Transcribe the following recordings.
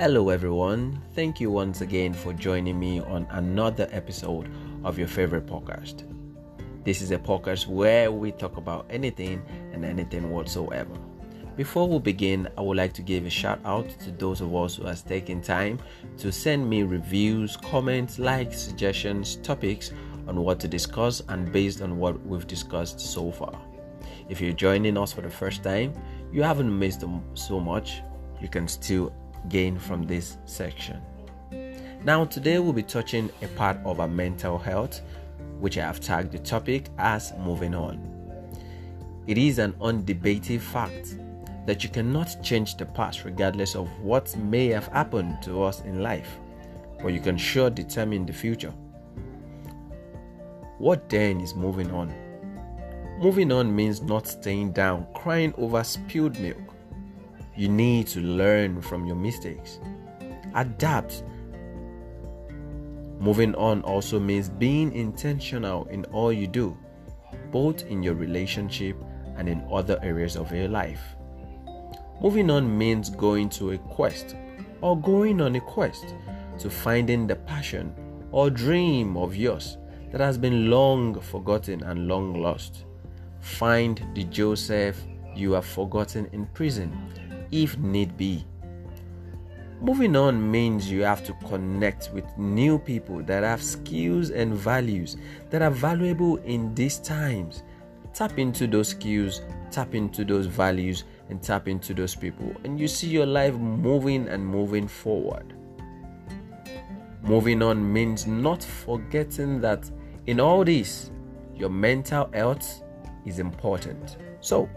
Hello everyone, thank you once again for joining me on another episode of your favorite podcast. This is a podcast where we talk about anything and anything whatsoever. Before we begin, I would like to give a shout out to those of us who has taken time to send me reviews, comments, likes, suggestions, topics on what to discuss and based on what we've discussed so far. If you're joining us for the first time, you haven't missed so much. You can still gain from this section. Now today we'll be touching a part of our mental health, which I have tagged the topic as moving on. It is an undebatable fact that you cannot change the past regardless of what may have happened to us in life, but you can sure determine the future. What then is moving on? Moving on means not staying down, crying over spilled milk. You need to learn from your mistakes. Adapt. Moving on also means being intentional in all you do, both in your relationship and in other areas of your life. Moving on means going to a quest or going on a quest to finding the passion or dream of yours that has been long forgotten and long lost. Find the Joseph you have forgotten in prison, if need be. Moving on means you have to connect with new people that have skills and values that are valuable in these times. Tap into those skills, tap into those values, and tap into those people, and you see your life moving and moving forward. Moving on means not forgetting that in all this, your mental health is important. So,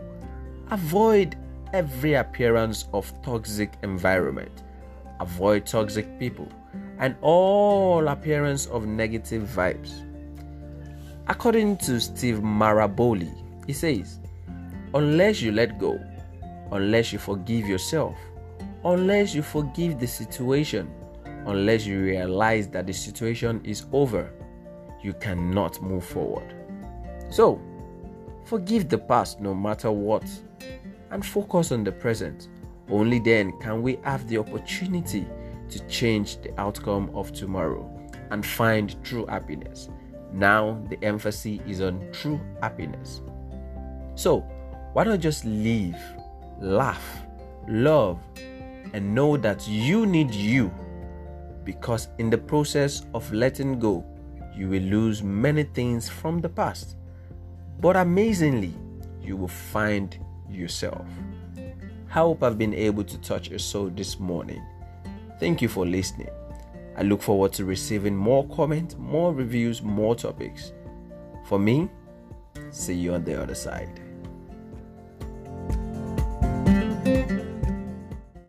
avoid every appearance of toxic environment, avoid toxic people, and all appearance of negative vibes. According to Steve Maraboli, he says, unless you let go, unless you forgive yourself, unless you forgive the situation, unless you realize that the situation is over, you cannot move forward. So, forgive the past no matter what, and focus on the present. Only then can we have the opportunity to change the outcome of tomorrow and find true happiness. Now the emphasis is on true happiness. So why not just live, laugh, love, and know that you need you, because in the process of letting go, you will lose many things from the past, but amazingly, you will find yourself. I hope I've been able to touch your soul this morning. Thank you for listening. I look forward to receiving more comments, more reviews, more topics. For me, see you on the other side.